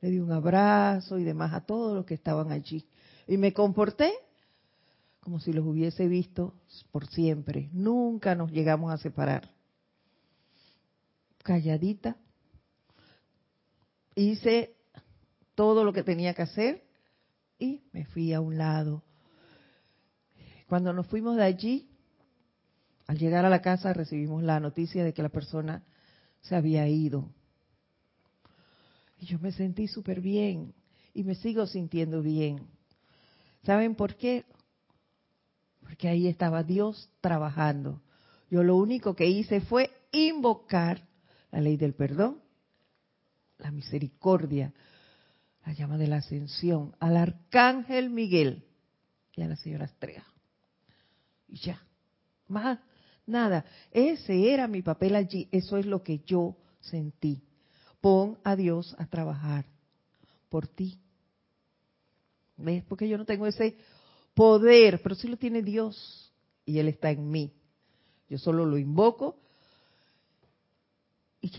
Le di un abrazo y demás a todos los que estaban allí. Y me comporté como si los hubiese visto por siempre. Nunca nos llegamos a separar. Calladita. Hice todo lo que tenía que hacer y me fui a un lado. Cuando nos fuimos de allí, al llegar a la casa recibimos la noticia de que la persona se había ido. Y yo me sentí súper bien y me sigo sintiendo bien. ¿Saben por qué? Porque ahí estaba Dios trabajando. Yo lo único que hice fue invocar la ley del perdón, la misericordia, la llama de la ascensión, al Arcángel Miguel y a la señora Estrella. Y ya, más nada. Ese era mi papel allí, eso es lo que yo sentí. Pon a Dios a trabajar por ti. ¿Ves? Porque yo no tengo ese poder, pero sí lo tiene Dios y Él está en mí. Yo solo lo invoco y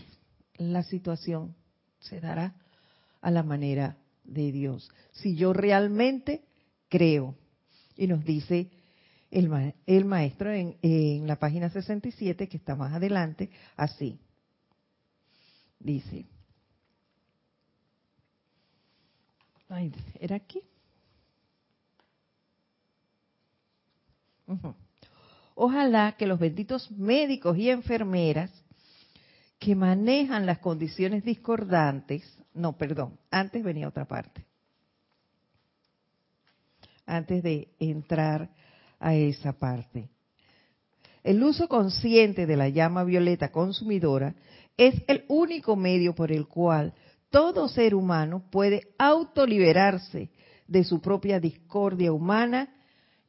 la situación se dará a la manera de Dios. Si yo realmente creo. Y nos dice el, ma- el maestro en, en la página sesenta y siete, que está más adelante, así. Dice. Ay, ¿era aquí? Uh-huh. Ojalá que los benditos médicos y enfermeras que manejan las condiciones discordantes, no, perdón, antes venía otra parte, antes de entrar a esa parte. El uso consciente de la llama violeta consumidora es el único medio por el cual todo ser humano puede autoliberarse de su propia discordia humana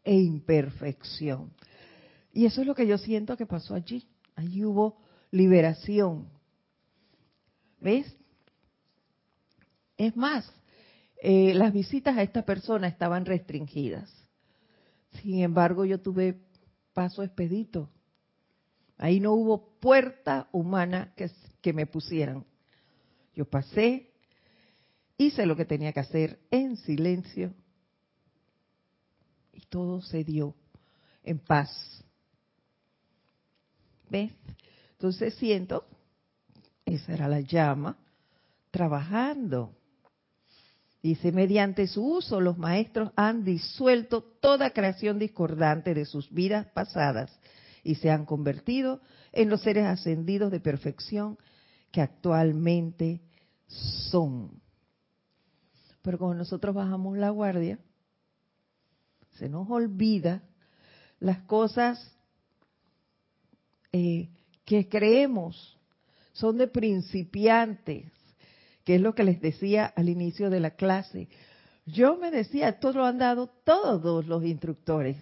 e imperfección. Y eso es lo que yo siento que pasó allí. Allí hubo liberación. ¿Ves? Es más, eh, las visitas a esta persona estaban restringidas. Sin embargo, yo tuve paso expedito. Ahí no hubo puerta humana que, que me pusieran. Yo pasé, hice lo que tenía que hacer en silencio y todo se dio en paz. ¿Ves? Entonces siento, esa era la llama, trabajando. Dice, mediante su uso los maestros han disuelto toda creación discordante de sus vidas pasadas y se han convertido en los seres ascendidos de perfección que actualmente son. Pero cuando nosotros bajamos la guardia, se nos olvida las cosas eh, que creemos son de principiantes, que es lo que les decía al inicio de la clase. Yo me decía, esto lo han dado todos los instructores.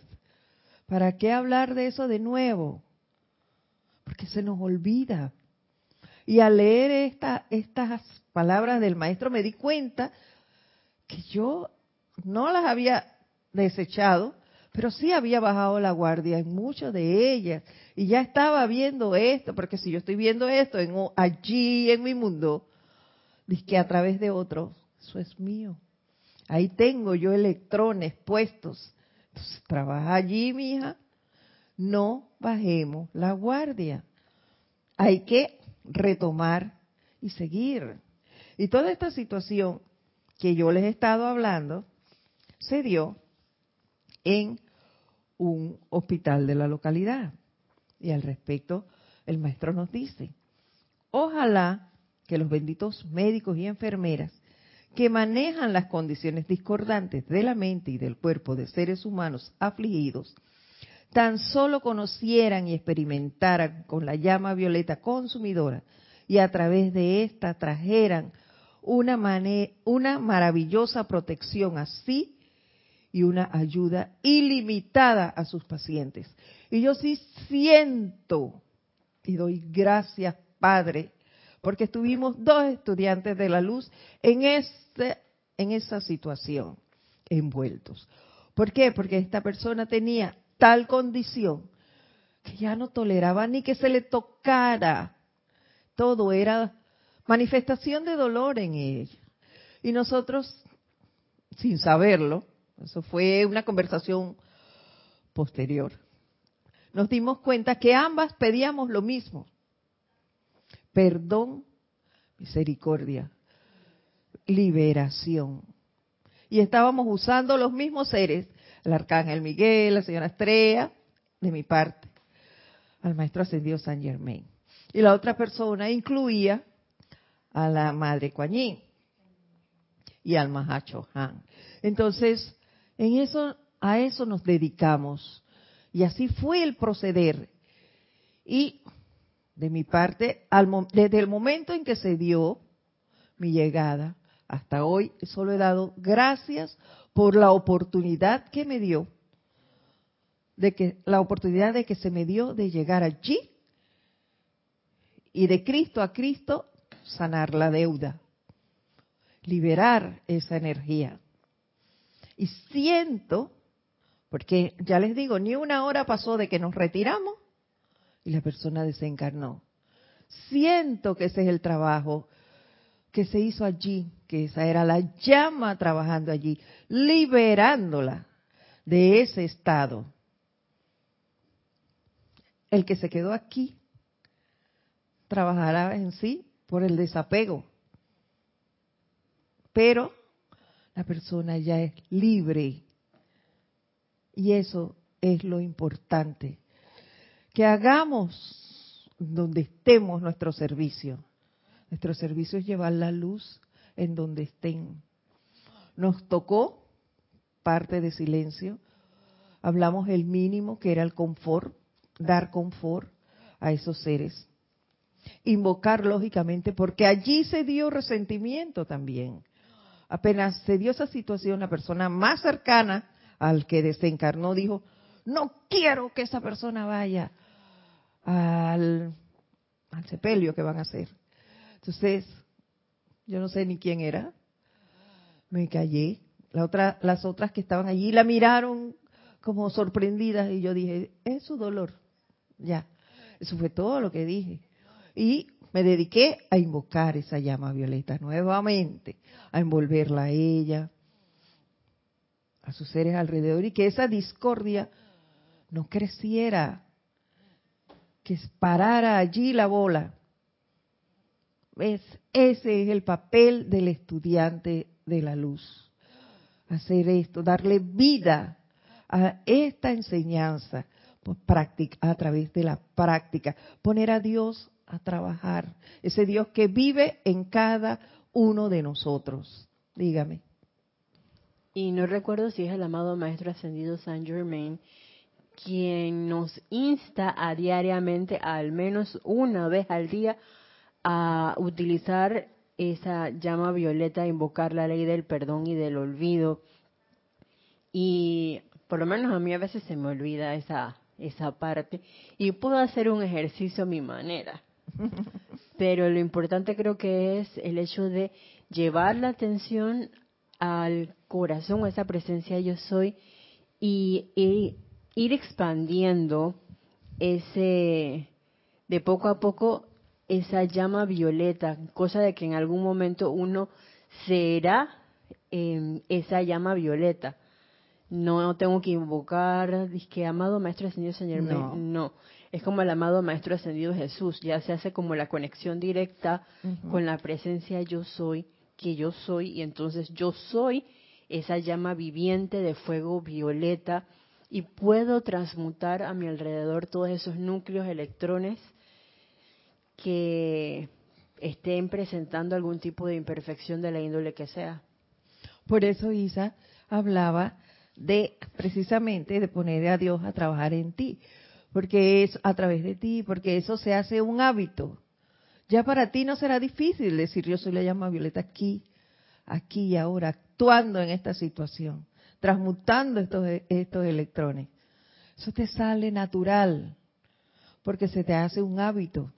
¿Para qué hablar de eso de nuevo? Porque se nos olvida. Y al leer esta, estas palabras del maestro me di cuenta que yo no las había desechado, pero sí había bajado la guardia en muchas de ellas. Y ya estaba viendo esto, porque si yo estoy viendo esto en, allí en mi mundo, dizque a través de otros, eso es mío. Ahí tengo yo electrones puestos. Entonces, trabaja allí, mija. No bajemos la guardia. Hay que retomar y seguir. Y toda esta situación que yo les he estado hablando se dio en un hospital de la localidad. Y al respecto, el maestro nos dice, ojalá que los benditos médicos y enfermeras que manejan las condiciones discordantes de la mente y del cuerpo de seres humanos afligidos, tan solo conocieran y experimentaran con la llama violeta consumidora y a través de esta trajeran una, una maravillosa protección así y una ayuda ilimitada a sus pacientes. Y yo sí siento y doy gracias, Padre, porque estuvimos dos estudiantes de la luz en, este, en esa situación envueltos. ¿Por qué? Porque esta persona tenía tal condición que ya no toleraba ni que se le tocara. Todo era manifestación de dolor en ella. Y nosotros, sin saberlo, eso fue una conversación posterior, nos dimos cuenta que ambas pedíamos lo mismo. Perdón, misericordia, liberación. Y estábamos usando los mismos seres, el Arcángel Miguel, la señora Estrella, de mi parte, al Maestro Ascendido San Germán. Y la otra persona incluía a la Madre Kuan Yin y al Mahashohan. Entonces, en eso, a eso nos dedicamos. Y así fue el proceder. Y de mi parte, al, desde el momento en que se dio mi llegada hasta hoy, solo he dado gracias por la oportunidad que me dio, de que la oportunidad de que se me dio de llegar allí y de Cristo a Cristo sanar la deuda, liberar esa energía. Y siento, porque ya les digo, ni una hora pasó de que nos retiramos y la persona desencarnó. Siento que ese es el trabajo que se hizo allí, que esa era la llama trabajando allí, liberándola de ese estado. El que se quedó aquí trabajará en sí por el desapego. Pero la persona ya es libre. Y eso es lo importante. Que hagamos donde estemos nuestro servicio. Nuestro servicio es llevar la luz en donde estén. Nos tocó parte de silencio. Hablamos el mínimo, que era el confort, dar confort a esos seres. Invocar, lógicamente, porque allí se dio resentimiento también. Apenas se dio esa situación, la persona más cercana al que desencarnó dijo, no quiero que esa persona vaya Al, al sepelio que van a hacer. Entonces, yo no sé ni quién era. Me callé. La otra, las otras que estaban allí la miraron como sorprendidas y yo dije, es su dolor. Ya. Eso fue todo lo que dije. Y me dediqué a invocar esa llama violeta nuevamente, a envolverla a ella, a sus seres alrededor, y que esa discordia no creciera, que parara allí la bola. ¿Ves? Ese es el papel del estudiante de la luz. Hacer esto, darle vida a esta enseñanza a través de la práctica. Poner a Dios a trabajar. Ese Dios que vive en cada uno de nosotros. Dígame. Y no recuerdo si es el amado Maestro Ascendido San Germán quien nos insta a diariamente, al menos una vez al día, a utilizar esa llama violeta, invocar la ley del perdón y del olvido. Y por lo menos a mí a veces se me olvida esa, esa parte. Y puedo hacer un ejercicio a mi manera. Pero lo importante creo que es el hecho de llevar la atención al corazón, a esa presencia yo soy, y... y ir expandiendo ese, de poco a poco, esa llama violeta, cosa de que en algún momento uno será eh, esa llama violeta. No tengo que invocar, es que amado Maestro Ascendido Señor, no. no, es como el amado Maestro Ascendido Jesús, ya se hace como la conexión directa uh-huh. con la presencia yo soy, que yo soy, y entonces yo soy esa llama viviente de fuego violeta, y puedo transmutar a mi alrededor todos esos núcleos, electrones que estén presentando algún tipo de imperfección de la índole que sea. Por eso Isa hablaba de precisamente de poner a Dios a trabajar en ti, porque es a través de ti, porque eso se hace un hábito. Ya para ti no será difícil decir yo soy la llama violeta aquí, aquí y ahora, actuando en esta situación, transmutando estos, estos electrones. Eso te sale natural, porque se te hace un hábito.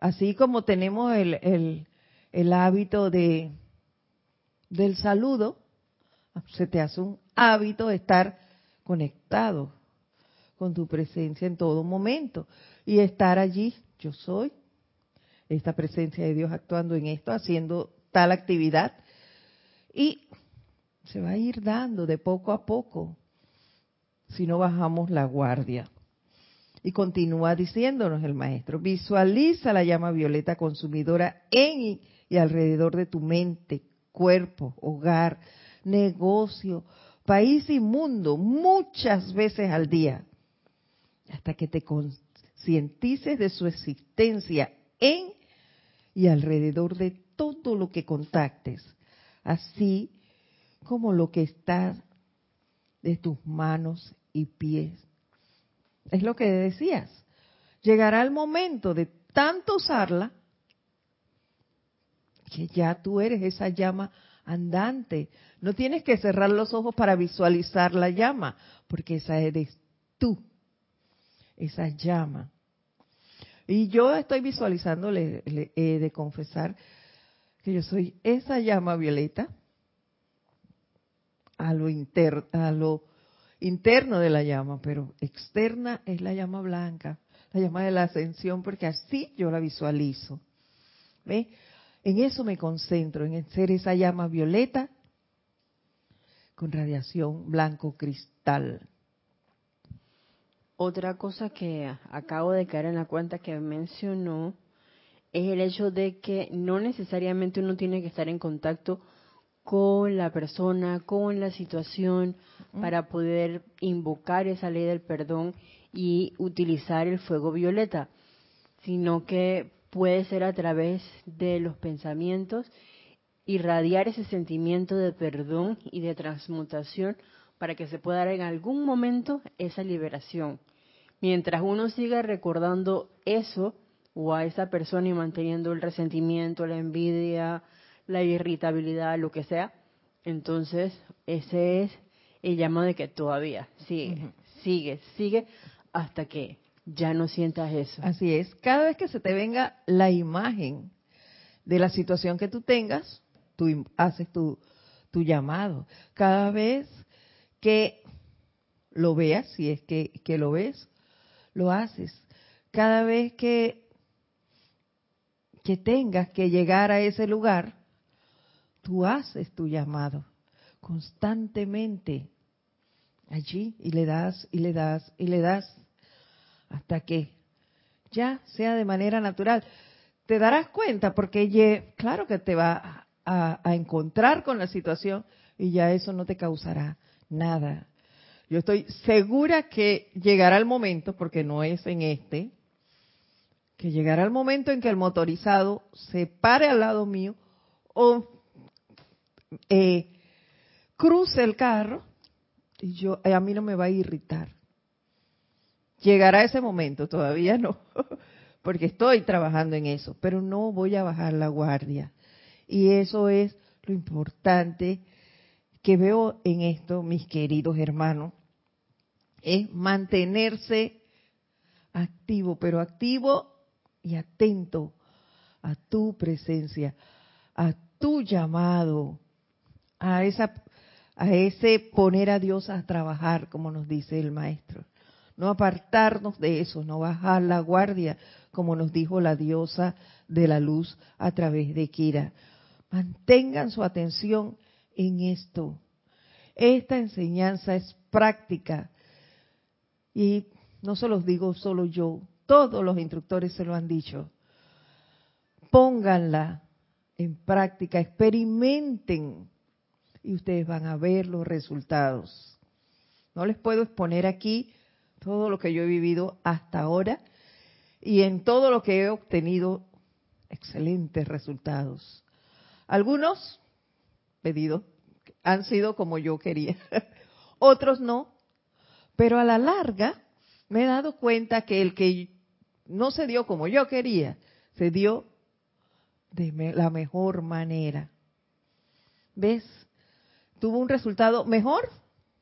Así como tenemos el, el, el hábito de del saludo, se te hace un hábito estar conectado con tu presencia en todo momento y estar allí, yo soy, esta presencia de Dios actuando en esto, haciendo tal actividad, y se va a ir dando de poco a poco si no bajamos la guardia. Y continúa diciéndonos el maestro, visualiza la llama violeta consumidora en y alrededor de tu mente, cuerpo, hogar, negocio, país y mundo, muchas veces al día, hasta que te concientices de su existencia en y alrededor de todo lo que contactes, así como lo que está de tus manos y pies. Es lo que decías, llegará el momento de tanto usarla que ya tú eres esa llama andante. No tienes que cerrar los ojos para visualizar la llama, porque esa eres tú, esa llama. Y yo estoy visualizando, le, le he de confesar que yo soy esa llama violeta a lo inter, a lo interno de la llama, pero externa es la llama blanca, la llama de la ascensión, porque así yo la visualizo. ¿Ves? En eso me concentro, en ser esa llama violeta con radiación blanco cristal. Otra cosa que acabo de caer en la cuenta que mencionó es el hecho de que no necesariamente uno tiene que estar en contacto con la persona, con la situación, para poder invocar esa ley del perdón y utilizar el fuego violeta, sino que puede ser a través de los pensamientos, irradiar ese sentimiento de perdón y de transmutación para que se pueda dar en algún momento esa liberación. Mientras uno siga recordando eso o a esa persona y manteniendo el resentimiento, la envidia, la irritabilidad, lo que sea, entonces ese es el llamado de que todavía sigue, uh-huh. sigue, sigue hasta que ya no sientas eso. Así es. Cada vez que se te venga la imagen de la situación que tú tengas, tú haces tu, tu llamado. Cada vez que lo veas, si es que, que lo ves, lo haces. Cada vez que, que tengas que llegar a ese lugar, tú haces tu llamado constantemente allí y le das y le das y le das hasta que ya sea de manera natural. Te darás cuenta porque ye, claro que te va a, a encontrar con la situación y ya eso no te causará nada. Yo estoy segura que llegará el momento, porque no es en este, que llegará el momento en que el motorizado se pare al lado mío o eh, cruce el carro y yo eh, a mí no me va a irritar. Llegará ese momento, todavía no, porque estoy trabajando en eso, pero no voy a bajar la guardia. Y eso es lo importante que veo en esto, mis queridos hermanos, es mantenerse activo, pero activo y atento a tu presencia, a tu llamado, a esa, a ese poner a Dios a trabajar, como nos dice el maestro. No apartarnos de eso, no bajar la guardia, como nos dijo la diosa de la luz a través de Kira. Mantengan su atención en esto. Esta enseñanza es práctica. Y no se los digo solo yo, todos los instructores se lo han dicho. Pónganla en práctica, experimenten y ustedes van a ver los resultados. No les puedo exponer aquí todo lo que yo he vivido hasta ahora y en todo lo que he obtenido excelentes resultados. Algunos pedidos han sido como yo quería, otros no, pero a la larga me he dado cuenta que el que no se dio como yo quería, se dio de la mejor manera. ¿Ves? Tuvo un resultado mejor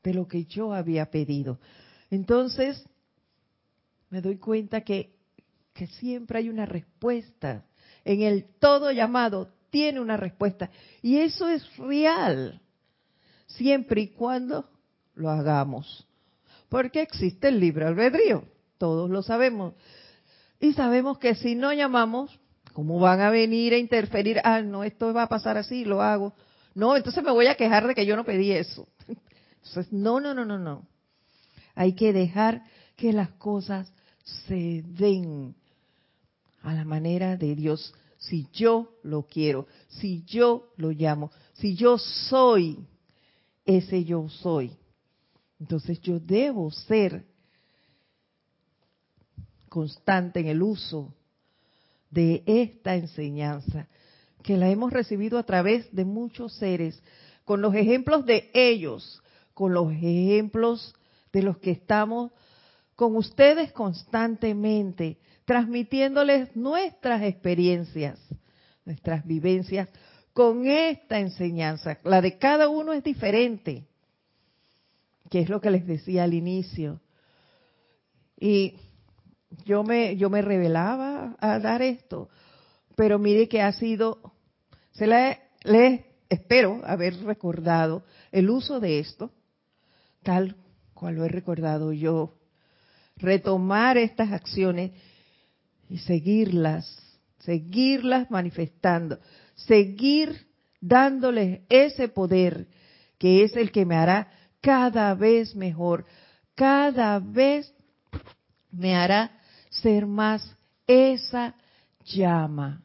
de lo que yo había pedido. Entonces, me doy cuenta que, que siempre hay una respuesta. En el todo llamado tiene una respuesta. Y eso es real, siempre y cuando lo hagamos. Porque existe el libre albedrío, todos lo sabemos. Y sabemos que si no llamamos, ¿cómo van a venir a interferir? Ah, no, esto va a pasar así, lo hago. No, entonces me voy a quejar de que yo no pedí eso. Entonces, no, no, no, no, no. Hay que dejar que las cosas se den a la manera de Dios. Si yo lo quiero, si yo lo llamo, si yo soy ese yo soy, entonces yo debo ser constante en el uso de esta enseñanza que la hemos recibido a través de muchos seres, con los ejemplos de ellos, con los ejemplos de los que estamos con ustedes constantemente, transmitiéndoles nuestras experiencias, nuestras vivencias con esta enseñanza. La de cada uno es diferente, que es lo que les decía al inicio. Y yo me, yo me revelaba a dar esto, pero mire que ha sido, se la, les espero haber recordado el uso de esto, tal cual lo he recordado yo, retomar estas acciones y seguirlas, seguirlas manifestando, seguir dándoles ese poder que es el que me hará cada vez mejor, cada vez me hará ser más esa llama,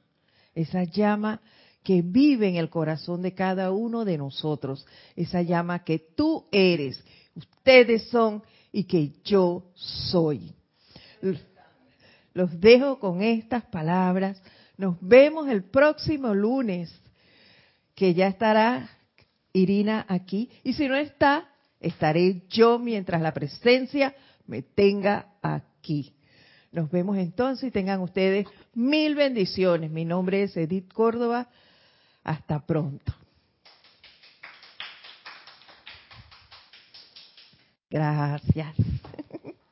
esa llama que vive en el corazón de cada uno de nosotros, esa llama que tú eres, ustedes son y que yo soy. Los dejo con estas palabras. Nos vemos el próximo lunes, que ya estará Irina aquí. Y si no está, estaré yo mientras la presencia me tenga aquí. Nos vemos entonces y tengan ustedes mil bendiciones. Mi nombre es Edith Córdoba. Hasta pronto. Gracias.